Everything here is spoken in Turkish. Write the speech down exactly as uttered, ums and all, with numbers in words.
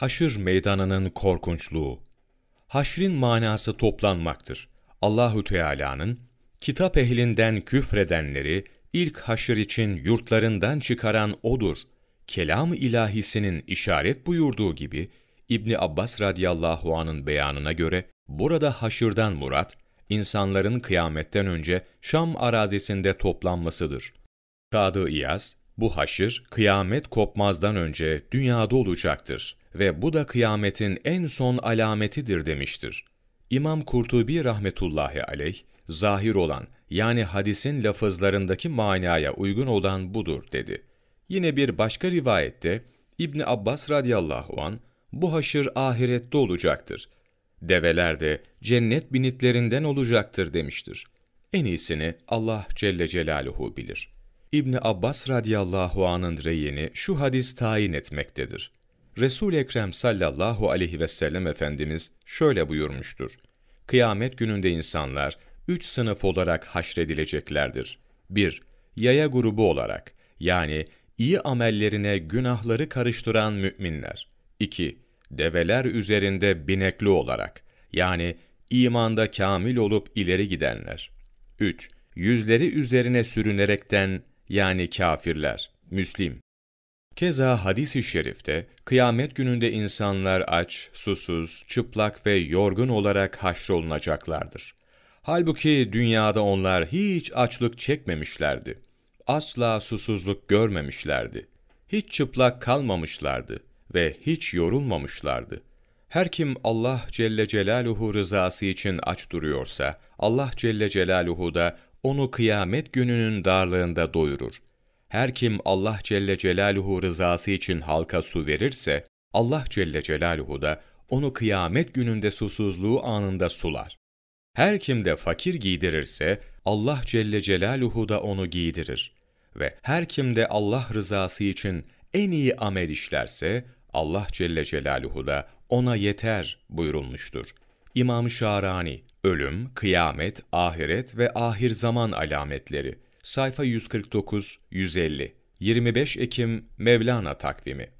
Haşr meydanının korkunçluğu. Haşrin manası toplanmaktır. Allahu Teala'nın kitap ehlinden küfredenleri ilk haşr için yurtlarından çıkaran odur. Kelam-ı ilahisinin işaret buyurduğu gibi İbn Abbas radıyallahu anh'ın beyanına göre burada haşırdan murat insanların kıyametten önce Şam arazisinde toplanmasıdır. Kadı İyas, bu haşr kıyamet kopmazdan önce dünyada olacaktır ve bu da kıyametin en son alametidir demiştir. İmam Kurtubi rahmetullahi aleyh, zahir olan yani hadisin lafızlarındaki manaya uygun olan budur dedi. Yine bir başka rivayette İbn Abbas radıyallahu anh, bu haşr ahirette olacaktır. Develer de cennet binitlerinden olacaktır demiştir. En iyisini Allah Celle Celaluhu bilir. İbn Abbas radıyallahu anh'ın reyini şu hadis tayin etmektedir. Resul-i Ekrem sallallahu aleyhi ve sellem Efendimiz şöyle buyurmuştur. Kıyamet gününde insanlar üç sınıf olarak haşredileceklerdir. bir Yaya grubu olarak, yani iyi amellerine günahları karıştıran müminler. iki Develer üzerinde binekli olarak, yani imanda kâmil olup ileri gidenler. üç Yüzleri üzerine sürünerekten, yani kâfirler. Müslim. Keza hadis-i şerifte, kıyamet gününde insanlar aç, susuz, çıplak ve yorgun olarak haşrolunacaklardır. Halbuki dünyada onlar hiç açlık çekmemişlerdi. Asla susuzluk görmemişlerdi. Hiç çıplak kalmamışlardı ve hiç yorulmamışlardı. Her kim Allah Celle Celaluhu rızası için aç duruyorsa, Allah Celle Celaluhu da onu kıyamet gününün darlığında doyurur. Her kim Allah Celle Celaluhu rızası için halka su verirse, Allah Celle Celaluhu da onu kıyamet gününde susuzluğu anında sular. Her kim de fakir giydirirse, Allah Celle Celaluhu da onu giydirir. Ve her kim de Allah rızası için en iyi amel işlerse, Allah Celle Celaluhu da ona yeter buyurulmuştur. İmam Şarani, Ölüm, Kıyamet, Ahiret ve Ahir Zaman Alametleri, sayfa yüz kırk dokuz yüz elli, yirmi beş Ekim Mevlana Takvimi.